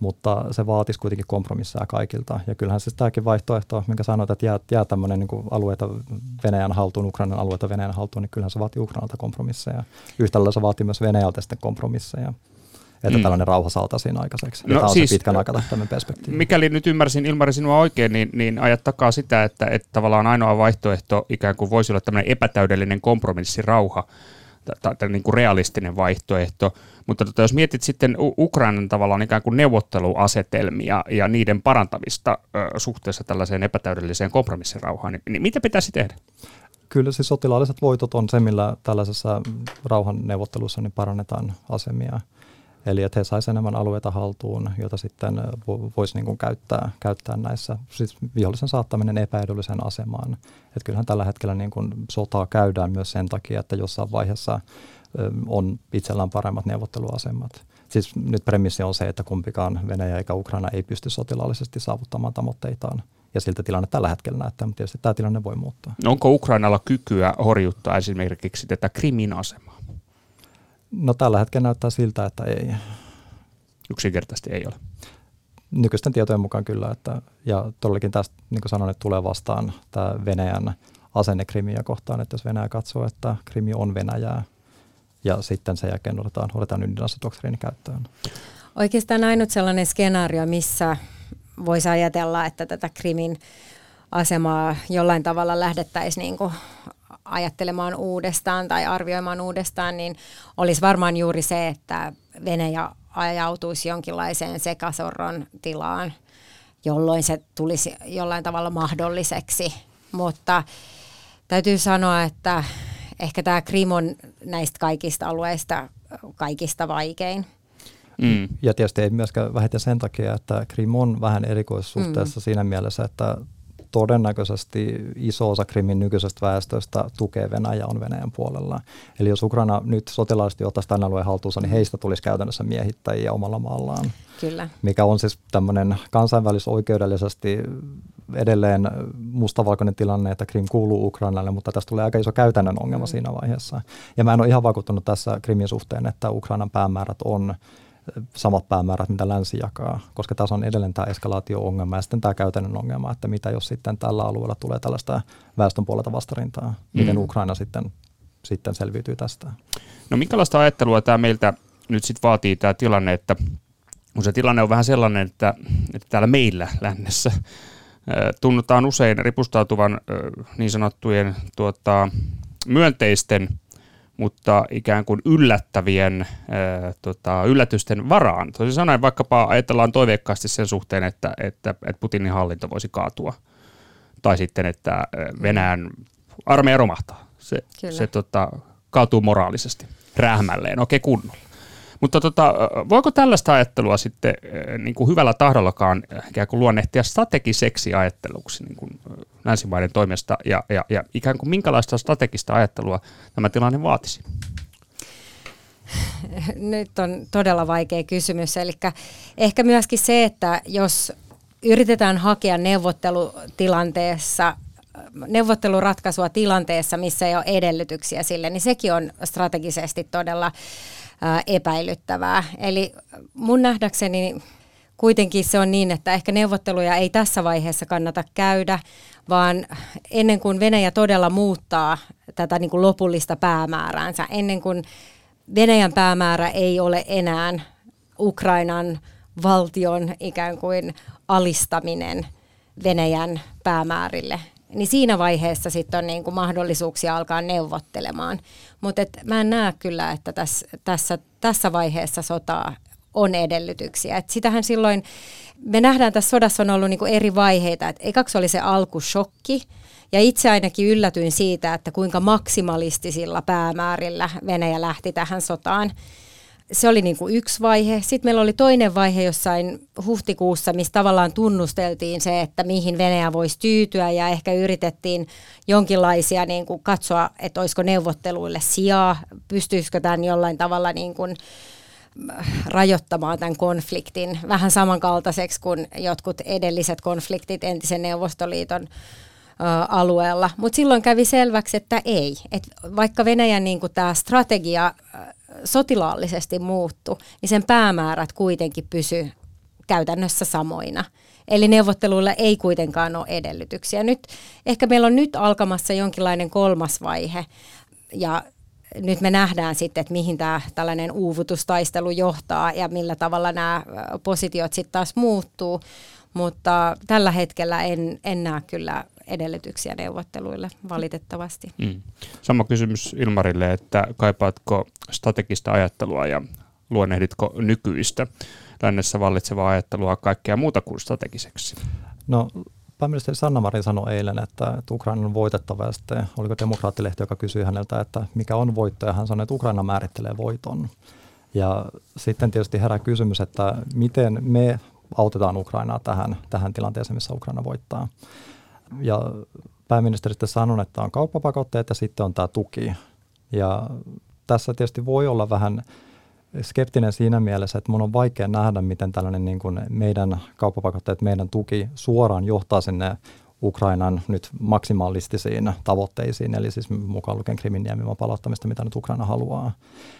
mutta se vaatisi kuitenkin kompromisseja kaikilta. Ja kyllähän se tämäkin vaihtoehto, minkä sanoit, että jää tämmöinen niin kuin alueita Venäjän haltuun, Ukrainan alueita Venäjän haltuun, niin kyllähän se vaatii Ukrainalta kompromisseja. Yhtälällä se vaatii myös Venäjältä sitten kompromisseja, että tällainen rauha saataisiin aikaiseksi. No, tämä on siis, se pitkän aikatahtäimen perspektiivi. Mikäli nyt ymmärsin, Ilmari, sinua oikein, niin ajat takaa sitä, että tavallaan ainoa vaihtoehto ikään kuin voisi olla tämmöinen epätäydellinen kompromissirauha, tai niin kuin realistinen vaihtoehto, mutta jos mietit sitten Ukrainan tavallaan ikään kuin neuvotteluasetelmia ja niiden parantamista suhteessa tällaiseen epätäydelliseen kompromissirauhaan, niin mitä pitäisi tehdä? Kyllä siis sotilaalliset voitot on se, millä tällaisessa rauhanneuvottelussa niin parannetaan asemia. Eli että he saisivat enemmän alueita haltuun, jota sitten voisi niin kuin käyttää näissä, siis vihollisen saattaminen epäedulliseen asemaan. Että kyllähän tällä hetkellä niin kuin sotaa käydään myös sen takia, että jossain vaiheessa on itsellään paremmat neuvotteluasemat. Siis nyt premissi on se, että kumpikaan Venäjä eikä Ukraina ei pysty sotilaallisesti saavuttamaan tavoitteitaan. Ja siltä tilanne tällä hetkellä näyttää, mutta tietysti tämä tilanne voi muuttua. No onko Ukrainalla kykyä horjuttaa esimerkiksi tätä Krimin asemaa? No tällä hetkellä näyttää siltä, että ei. Yksinkertaisesti ei ole. Nykyisten tietojen mukaan kyllä. Ja todellakin tästä, niin kuin sanoin, että tulee vastaan tämä Venäjän asenne Krimiä kohtaan, että jos Venäjä katsoo, että Krimi on Venäjää, ja sitten sen jälkeen otetaan ydinasedoktriini käyttöön. Oikeastaan ainut sellainen skenaario, missä voisi ajatella, että tätä Krimin asemaa jollain tavalla lähdettäisiin niin kuin ajattelemaan uudestaan tai arvioimaan uudestaan, niin olisi varmaan juuri se, että Venäjä ajautuisi jonkinlaiseen sekasorron tilaan, jolloin se tulisi jollain tavalla mahdolliseksi. Mutta täytyy sanoa, että ehkä tämä Krim on näistä kaikista alueista kaikista vaikein. Mm. Ja tietysti ei myöskään vähiten sen takia, että Krim on vähän erikoissuhteessa siinä mielessä, että todennäköisesti iso osa Krimin nykyisestä väestöstä tukee Venäjä on Venäjän puolella. Eli jos Ukraina nyt sotilaallisesti ottaisi tämän alueen haltuunsa, niin heistä tulisi käytännössä miehittäjiä omalla maallaan. Kyllä. Mikä on siis tämmöinen kansainvälisoikeudellisesti edelleen mustavalkoinen tilanne, että Krim kuuluu Ukrainalle, mutta tässä tulee aika iso käytännön ongelma siinä vaiheessa. Ja mä en ole ihan vakuuttunut tässä Krimin suhteen, että Ukrainan päämäärät on samat päämäärät, mitä länsi jakaa, koska tässä on edelleen tämä eskalaatio-ongelma ja sitten tämä käytännön ongelma, että mitä jos sitten tällä alueella tulee tällaista väestön puolelta vastarintaa, miten Ukraina sitten selviytyy tästä. No minkälaista ajattelua tämä meiltä nyt sitten vaatii tämä tilanne, että kun se tilanne on vähän sellainen, että täällä meillä lännessä tunnutaan usein ripustautuvan niin sanottujen myönteisten mutta ikään kuin yllättävien yllätysten varaan. Toisin sanoen vaikkapa ajatellaan toiveikkaasti sen suhteen, että Putinin hallinto voisi kaatua, tai sitten, että Venäjän armeija romahtaa. Se kaatuu moraalisesti, rähmälleen, oikein kunnolla. Mutta voiko tällaista ajattelua sitten niin kuin hyvällä tahdollakaan ikään kuin luonnehtia strategiseksi ajatteluksi niin kuin länsimaiden toimesta ja ikään kuin minkälaista strategista ajattelua tämä tilanne vaatisi? Nyt on todella vaikea kysymys. Eli ehkä myöskin se, että jos yritetään hakea neuvotteluratkaisua tilanteessa, missä ei ole edellytyksiä sille, niin sekin on strategisesti todella epäilyttävää. Eli mun nähdäkseni kuitenkin se on niin, että ehkä neuvotteluja ei tässä vaiheessa kannata käydä, vaan ennen kuin Venäjä todella muuttaa tätä niin kuin lopullista päämääräänsä, ennen kuin Venäjän päämäärä ei ole enää Ukrainan valtion ikään kuin alistaminen Venäjän päämäärille, niin siinä vaiheessa sitten on niin kuin mahdollisuuksia alkaa neuvottelemaan. Mutta mä en näe kyllä, että tässä vaiheessa sotaa on edellytyksiä. Et sitähän silloin, me nähdään tässä sodassa on ollut niin kuin eri vaiheita. Et ekaksi oli se alkushokki, ja itse ainakin yllätyin siitä, että kuinka maksimalistisilla päämäärillä Venäjä lähti tähän sotaan. Se oli niin kuin yksi vaihe. Sitten meillä oli toinen vaihe jossain huhtikuussa, missä tavallaan tunnusteltiin se, että mihin Venäjä voisi tyytyä ja ehkä yritettiin jonkinlaisia niin kuin katsoa, että olisiko neuvotteluille sijaa, pystyisikö tämän jollain tavalla niin kuin rajoittamaan tämän konfliktin vähän samankaltaiseksi kuin jotkut edelliset konfliktit entisen Neuvostoliiton alueella. Mutta silloin kävi selväksi, että ei. Et vaikka Venäjän niin kuin tämä strategia sotilaallisesti muuttui, niin sen päämäärät kuitenkin pysy käytännössä samoina. Eli neuvotteluilla ei kuitenkaan ole edellytyksiä. Nyt, ehkä meillä on nyt alkamassa jonkinlainen kolmas vaihe ja nyt me nähdään sitten, että mihin tämä tällainen uuvutustaistelu johtaa ja millä tavalla nämä positiot sitten taas muuttuu, mutta tällä hetkellä en näe kyllä edellytyksiä neuvotteluille valitettavasti. Mm. Sama kysymys Ilmarille, että kaipaatko strategista ajattelua ja luonnehditko nykyistä lännessä vallitsevaa ajattelua kaikkea muuta kuin strategiseksi? No, pääministeri Sanna Marin sanoi eilen, että Ukraina on voitettava ja sitten oliko demokraattilehti, joka kysyi häneltä, että mikä on voitto ja hän sanoi, että Ukraina määrittelee voiton. Ja sitten tietysti herää kysymys, että miten me autetaan Ukrainaa tähän tilanteeseen, missä Ukraina voittaa. Ja pääministeri sitten sanoi, että on kauppapakotteet ja sitten on tämä tuki. Ja tässä tietysti voi olla vähän skeptinen siinä mielessä, että mun on vaikea nähdä, miten tällainen niin kuin meidän kauppapakotteet, meidän tuki suoraan johtaa sinne Ukrainan nyt maksimalistisiin tavoitteisiin, eli siis mukaan lukien Krimin niemimaan palauttamista, mitä nyt Ukraina haluaa.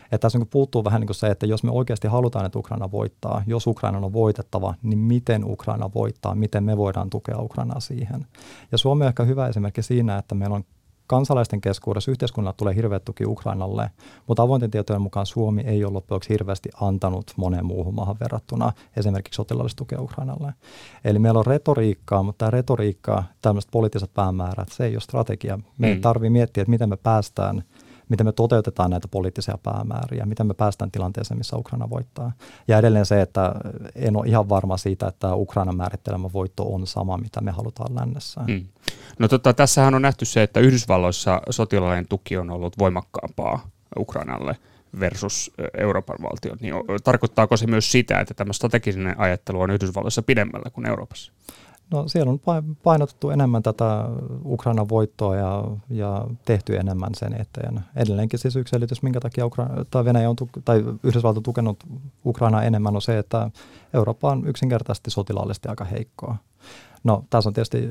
Että tässä niin puuttuu vähän niin kuin se, että jos me oikeasti halutaan, että Ukraina voittaa, jos Ukraina on voitettava, niin miten Ukraina voittaa, miten me voidaan tukea Ukrainaa siihen. Ja Suomi on ehkä hyvä esimerkki siinä, että meillä on kansalaisten keskuudessa yhteiskunnalle tulee hirveä tuki Ukrainalle, mutta avointen tietojen mukaan Suomi ei ole loppuksi hirveästi antanut moneen muuhun maahan verrattuna esimerkiksi sotilaallista tukea Ukrainalle. Eli meillä on retoriikkaa, mutta tämä retoriikka, tämmöiset poliittiset päämäärät, se ei ole strategia. Me ei tarvitse miettiä, että miten me päästään, miten me toteutetaan näitä poliittisia päämääriä, miten me päästään tilanteeseen, missä Ukraina voittaa. Ja edelleen se, että en ole ihan varma siitä, että Ukrainan määrittelemä voitto on sama, mitä me halutaan lännessä. Mm. No tässähän on nähty se, että Yhdysvalloissa sotilaallinen tuki on ollut voimakkaampaa Ukrainalle versus Euroopan valtiot. Niin tarkoittaako se myös sitä, että tämä strateginen ajattelu on Yhdysvalloissa pidemmällä kuin Euroopassa? No siellä on painotettu enemmän tätä Ukrainan voittoa ja tehty enemmän sen eteen. Edelleenkin siis yksi selitys, minkä takia Venäjä on tai Yhdysvalta on tukenut Ukrainaa enemmän, on se, että Eurooppa on yksinkertaisesti sotilaallisesti aika heikkoa. No tässä on tietysti,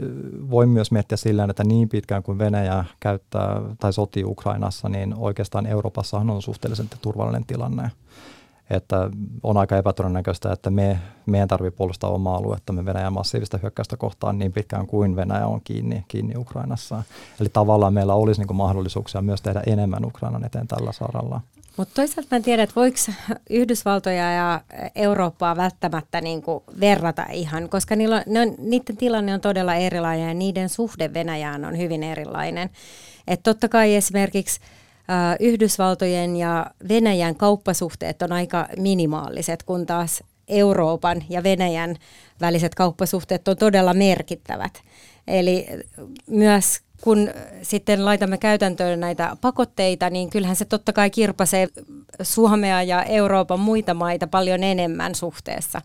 voi myös miettiä sillä, että niin pitkään kuin Venäjä käyttää tai sotii Ukrainassa, niin oikeastaan Euroopassahan on suhteellisen turvallinen tilanne. Että on aika epätodennäköistä, että meidän tarvitsee puolustaa omaa aluettamme Venäjän massiivista hyökkäystä kohtaan niin pitkään kuin Venäjä on kiinni Ukrainassa. Eli tavallaan meillä olisi niin kuin mahdollisuuksia myös tehdä enemmän Ukrainan eteen tällä saralla. Mutta toisaalta mä en tiedä, että voiko Yhdysvaltoja ja Eurooppaa välttämättä niin kuin verrata ihan, koska niiden tilanne on todella erilainen ja niiden suhde Venäjään on hyvin erilainen. Että totta kai esimerkiksi Yhdysvaltojen ja Venäjän kauppasuhteet on aika minimaaliset, kun taas Euroopan ja Venäjän väliset kauppasuhteet on todella merkittävät. Eli myös kun sitten laitamme käytäntöön näitä pakotteita, niin kyllähän se totta kai kirpaisee Suomea ja Euroopan muita maita paljon enemmän suhteessa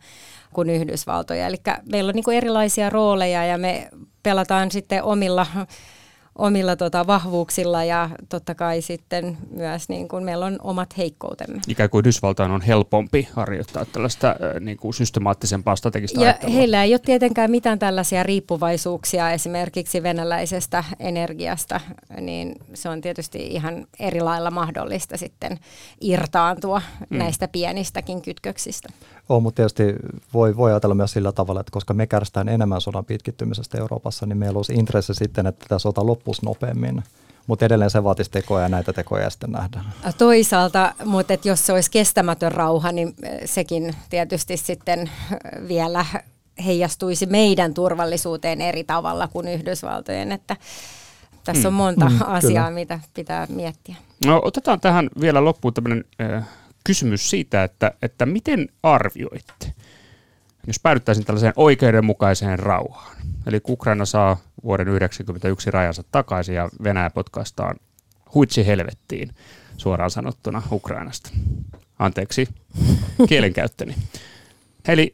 kuin Yhdysvaltoja. Eli meillä on niin kuin erilaisia rooleja ja me pelataan sitten omilla vahvuuksilla ja totta kai sitten myös niin kuin meillä on omat heikkoutemme. Ikään kuin Yhdysvaltain on helpompi harjoittaa tällaista niin kuin systemaattisempaa strategista ajattelua. Heillä ei ole tietenkään mitään tällaisia riippuvaisuuksia esimerkiksi venäläisestä energiasta, niin se on tietysti ihan eri lailla mahdollista sitten irtaantua näistä pienistäkin kytköksistä. On, mutta tietysti voi ajatella myös sillä tavalla, että koska me kärsitään enemmän sodan pitkittymisestä Euroopassa, niin meillä olisi intressi sitten, että tämä sota loppuisi nopeammin. Mutta edelleen se vaatisi tekoja ja näitä tekoja sitten nähdään. Toisaalta, mutta jos se olisi kestämätön rauha, niin sekin tietysti sitten vielä heijastuisi meidän turvallisuuteen eri tavalla kuin Yhdysvaltojen. Että tässä on monta asiaa, kyllä, mitä pitää miettiä. No, otetaan tähän vielä loppuun tämmöinen kysymys siitä, että miten arvioitte, jos päädyttäisiin tällaiseen oikeudenmukaiseen rauhaan. Eli Ukraina saa vuoden 1991 rajansa takaisin ja Venäjä potkaistaan huitsi helvettiin suoraan sanottuna Ukrainasta. Anteeksi kielenkäyttöni. Eli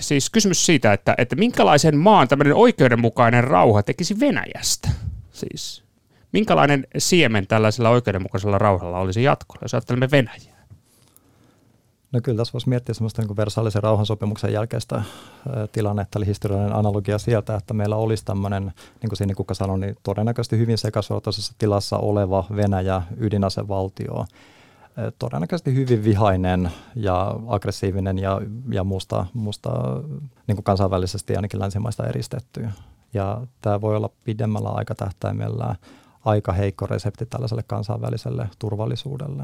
siis kysymys siitä, että minkälaisen maan tämmöinen oikeudenmukainen rauha tekisi Venäjästä? Siis minkälainen siemen tällaisella oikeudenmukaisella rauhalla olisi jatkolla, jos ajattelemme Venäjää? No kyllä tässä voisi miettiä sellaista niin kuin Versaalisen rauhansopimuksen jälkeistä tilannetta, eli historiallinen analogia sieltä, että meillä olisi tämmöinen, niin kuin Sinikukka sanoi, niin todennäköisesti hyvin sekasortoisessa tilassa oleva Venäjä ydinasevaltio, todennäköisesti hyvin vihainen ja aggressiivinen ja muusta niin kuin kansainvälisesti ainakin länsimaista eristetty. Ja tämä voi olla pidemmällä aikatähtäimellä aika heikko resepti tällaiselle kansainväliselle turvallisuudelle.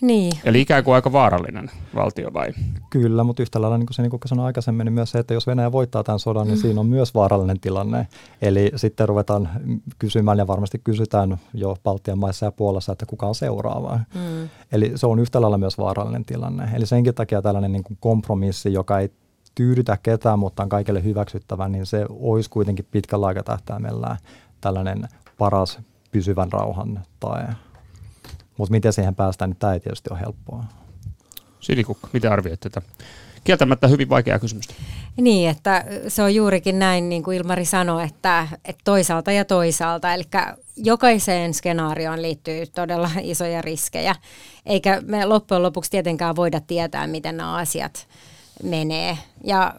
Niin. Eli ikään kuin aika vaarallinen valtio vai? Kyllä, mutta yhtä lailla, niin kuin Sinikukka sanoi aikaisemmin, niin myös se, että jos Venäjä voittaa tämän sodan, niin siinä on myös vaarallinen tilanne. Eli sitten ruvetaan kysymään ja varmasti kysytään jo Baltian maissa ja Puolassa, että kuka on seuraava. Mm. Eli se on yhtä lailla myös vaarallinen tilanne. Eli senkin takia tällainen niin kuin kompromissi, joka ei tyydytä ketään, mutta on kaikille hyväksyttävä, niin se olisi kuitenkin pitkällä aikatähtäimellä tällainen paras pysyvän rauhan tae. Mutta miten siihen päästään, niin tämä ei tietysti ole helppoa. Sinikukka, mitä arvioit tätä? Kieltämättä hyvin vaikeaa kysymystä. Niin, että se on juurikin näin, niin kuin Ilmari sanoi, että toisaalta ja toisaalta. Eli jokaiseen skenaarioon liittyy todella isoja riskejä. Eikä me loppujen lopuksi tietenkään voida tietää, miten nämä asiat menee. Ja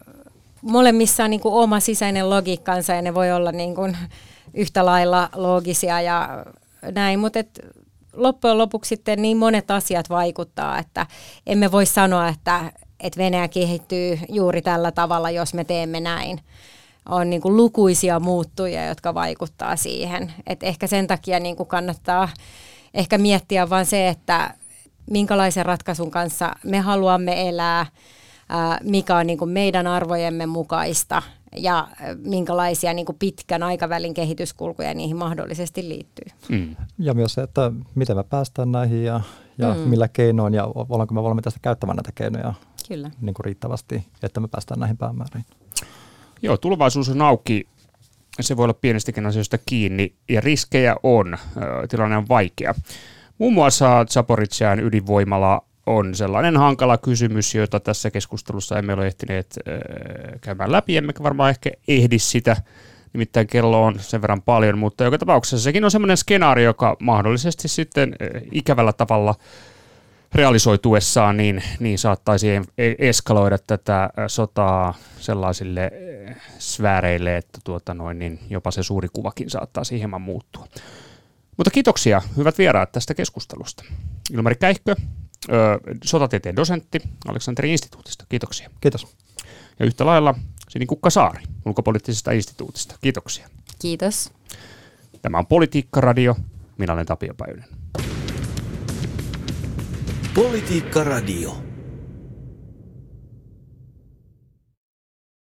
molemmissa on niin kuin oma sisäinen logiikkansa ja ne voi olla niin kuin yhtä lailla loogisia ja näin, mutta loppujen lopuksi sitten niin monet asiat vaikuttaa, että emme voi sanoa, että Venäjä kehittyy juuri tällä tavalla, jos me teemme näin. On niin kuin lukuisia muuttujia, jotka vaikuttaa siihen. Et ehkä sen takia niin kuin kannattaa ehkä miettiä vaan se, että minkälaisen ratkaisun kanssa me haluamme elää, mikä on niin kuin meidän arvojemme mukaista ja minkälaisia niin kuin pitkän aikavälin kehityskulkuja niihin mahdollisesti liittyy. Mm. Ja myös se, että miten me päästään näihin ja millä keinoin ja ollaanko me valmiita käyttämään näitä keinoja niin kuin riittävästi, että me päästään näihin päämääriin. Joo, tulevaisuus on auki. Se voi olla pienistäkin asioista kiinni ja riskejä on. Tilanne on vaikea. Muun muassa Zaporizhzhyan ydinvoimala on sellainen hankala kysymys, jota tässä keskustelussa emme ole ehtineet käymään läpi, emmekä varmaan ehkä ehdi sitä, nimittäin kello on sen verran paljon, mutta joka tapauksessa sekin on sellainen skenaario, joka mahdollisesti sitten ikävällä tavalla realisoituessaan niin saattaisi eskaloida tätä sotaa sellaisille sfääreille, että niin jopa se suuri kuvakin saattaisi hieman muuttua. Mutta kiitoksia, hyvät vieraat tästä keskustelusta. Ilmari Käihkö, sotatieteen dosentti Aleksanteri instituutista. Kiitoksia. Kiitos. Ja yhtä lailla Sinikukka Saari Ulkopoliittisesta instituutista. Kiitoksia. Kiitos. Tämä on Politiikkaradio. Minä olen Tapio Pajunen. Politiikkaradio.